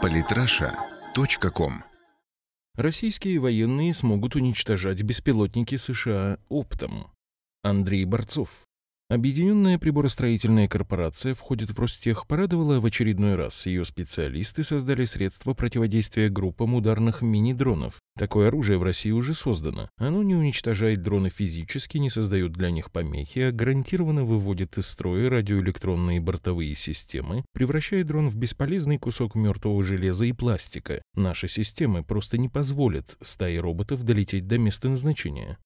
ПолитРаша.ком. Российские военные смогут уничтожать беспилотники США оптом. Андрей Борцов. Объединенная приборостроительная корпорация входит в Ростех, порадовала в очередной раз. Ее специалисты создали средства противодействия группам ударных мини-дронов. Такое оружие в России уже создано. Оно не уничтожает дроны физически, не создает для них помехи, а гарантированно выводит из строя радиоэлектронные бортовые системы, превращая дрон в бесполезный кусок мертвого железа и пластика. Наши системы просто не позволят стае роботов долететь до места назначения.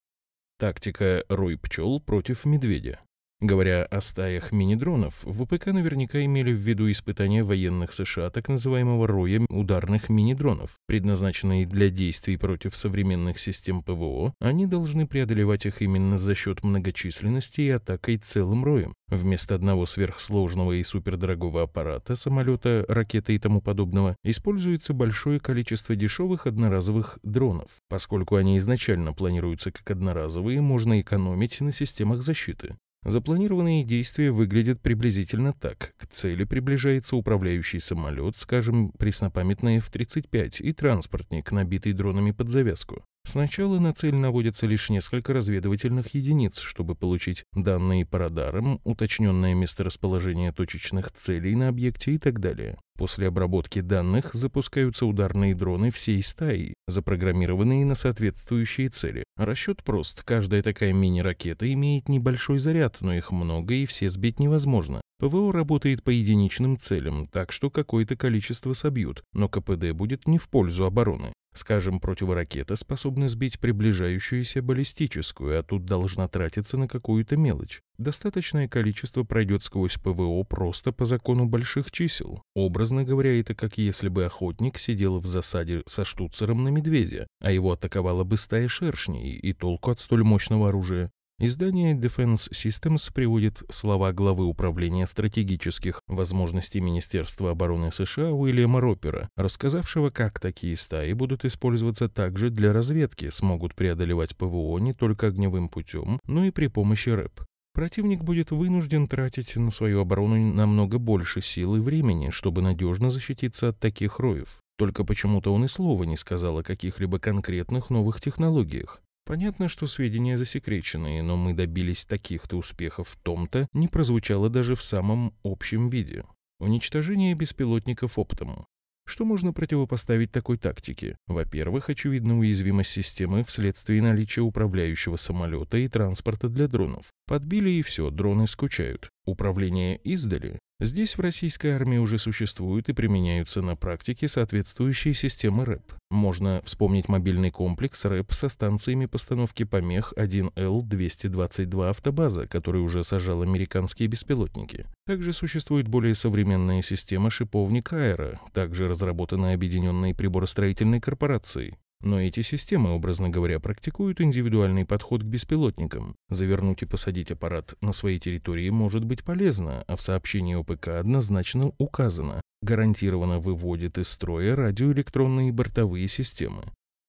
Тактика «Рой пчел против медведя». Говоря о стаях мини-дронов, ВПК наверняка имели в виду испытания военных США так называемого роя ударных мини-дронов. Предназначенные для действий против современных систем ПВО, они должны преодолевать их именно за счет многочисленности и атакой целым роем. Вместо одного сверхсложного и супердорогого аппарата, самолета, ракеты и тому подобного, используется большое количество дешевых одноразовых дронов. Поскольку они изначально планируются как одноразовые, можно экономить на системах защиты. Запланированные действия выглядят приблизительно так. К цели приближается управляющий самолет, скажем, преснопамятный F-35 и транспортник, набитый дронами под завязку. Сначала на цель наводятся лишь несколько разведывательных единиц, чтобы получить данные по радарам, уточненное месторасположение точечных целей на объекте и так далее. После обработки данных запускаются ударные дроны всей стаи, запрограммированные на соответствующие цели. Расчет прост. Каждая такая мини-ракета имеет небольшой заряд, но их много и все сбить невозможно. ПВО работает по единичным целям, так что какое-то количество собьют, но КПД будет не в пользу обороны. Скажем, противоракета способна сбить приближающуюся баллистическую, а тут должна тратиться на какую-то мелочь. Достаточное количество пройдет сквозь ПВО просто по закону больших чисел. Образно говоря, это как если бы охотник сидел в засаде со штуцером на медведя, а его атаковала бы стая шершней, и толку от столь мощного оружия. Издание Defense Systems приводит слова главы Управления стратегических возможностей Министерства обороны США Уильяма Ропера, рассказавшего, как такие стаи будут использоваться также для разведки, смогут преодолевать ПВО не только огневым путем, но и при помощи РЭП. Противник будет вынужден тратить на свою оборону намного больше сил и времени, чтобы надежно защититься от таких роев. Только почему-то он и слова не сказал о каких-либо конкретных новых технологиях. Понятно, что сведения засекреченные, но мы добились таких-то успехов в том-то, не прозвучало даже в самом общем виде. Уничтожение беспилотников оптом. Что можно противопоставить такой тактике? Во-первых, очевидна уязвимость системы вследствие наличия управляющего самолета и транспорта для дронов. Подбили и все, дроны скучают. Управление издали. Здесь в российской армии уже существуют и применяются на практике соответствующие системы РЭП. Можно вспомнить мобильный комплекс РЭП со станциями постановки помех 1Л-222 автобаза, который уже сажал американские беспилотники. Также существует более современная система «Шиповник Аэра», также разработанная Объединенной приборостроительной корпорацией. Но эти системы, образно говоря, практикуют индивидуальный подход к беспилотникам. Завернуть и посадить аппарат на своей территории может быть полезно, а в сообщении ОПК однозначно указано: гарантированно выводит из строя радиоэлектронные бортовые системы.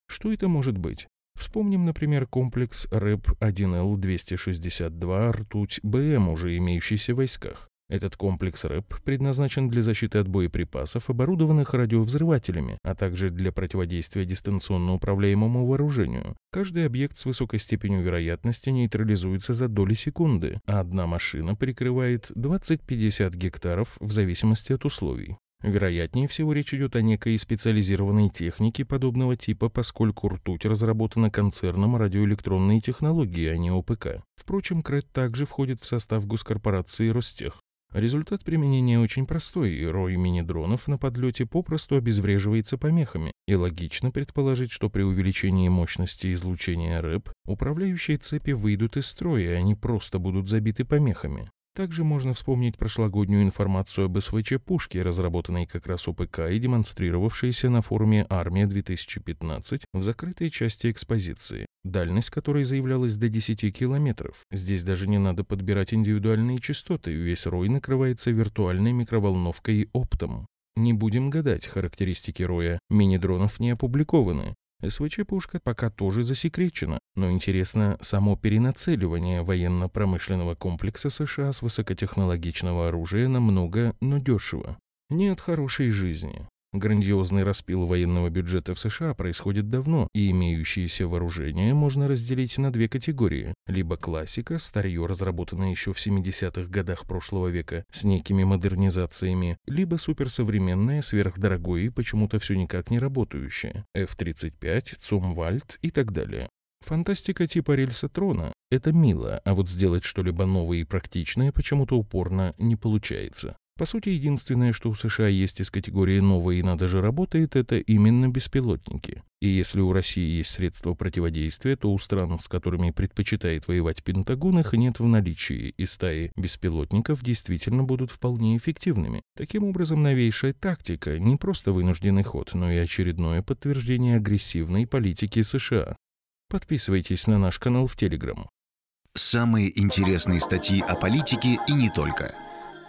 Что это может быть? Вспомним, например, комплекс РЭП-1Л-262 «Ртуть-БМ», уже имеющийся в войсках. Этот комплекс РЭП предназначен для защиты от боеприпасов, оборудованных радиовзрывателями, а также для противодействия дистанционно управляемому вооружению. Каждый объект с высокой степенью вероятности нейтрализуется за доли секунды, а одна машина прикрывает 20-50 гектаров в зависимости от условий. Вероятнее всего, речь идет о некой специализированной технике подобного типа, поскольку ртуть разработана концерном радиоэлектронной технологии, а не ОПК. Впрочем, КРЭТ также входит в состав госкорпорации Ростех. Результат применения очень простой. Рой мини-дронов на подлете попросту обезвреживается помехами, и логично предположить, что при увеличении мощности излучения РЭП управляющие цепи выйдут из строя, и они просто будут забиты помехами. Также можно вспомнить прошлогоднюю информацию об СВЧ-пушке, разработанной как раз ОПК и демонстрировавшейся на форуме «Армия-2015» в закрытой части экспозиции, дальность которой заявлялась до 10 километров. Здесь даже не надо подбирать индивидуальные частоты, весь рой накрывается виртуальной микроволновкой оптом. Не будем гадать, характеристики роя мини-дронов не опубликованы. СВЧ-пушка пока тоже засекречена, но интересно само перенацеливание военно-промышленного комплекса США с высокотехнологичного оружия на много, но дешево. не от хорошей жизни. Грандиозный распил военного бюджета в США происходит давно, и имеющиеся вооружения можно разделить на две категории. Либо классика, старье, разработанное еще в 70-х годах прошлого века с некими модернизациями, либо суперсовременное, сверхдорогое и почему-то все никак не работающее, F-35, Zumwalt и так далее. Фантастика типа рельса трона – это мило, а вот сделать что-либо новое и практичное почему-то упорно не получается. По сути, единственное, что у США есть из категории «новое» и «надо же работает», это именно беспилотники. И если у России есть средства противодействия, то у стран, с которыми предпочитает воевать Пентагон, их нет в наличии, и стаи беспилотников действительно будут вполне эффективными. Таким образом, новейшая тактика – не просто вынужденный ход, но и очередное подтверждение агрессивной политики США. Подписывайтесь на наш канал в Telegram. Самые интересные статьи о политике и не только.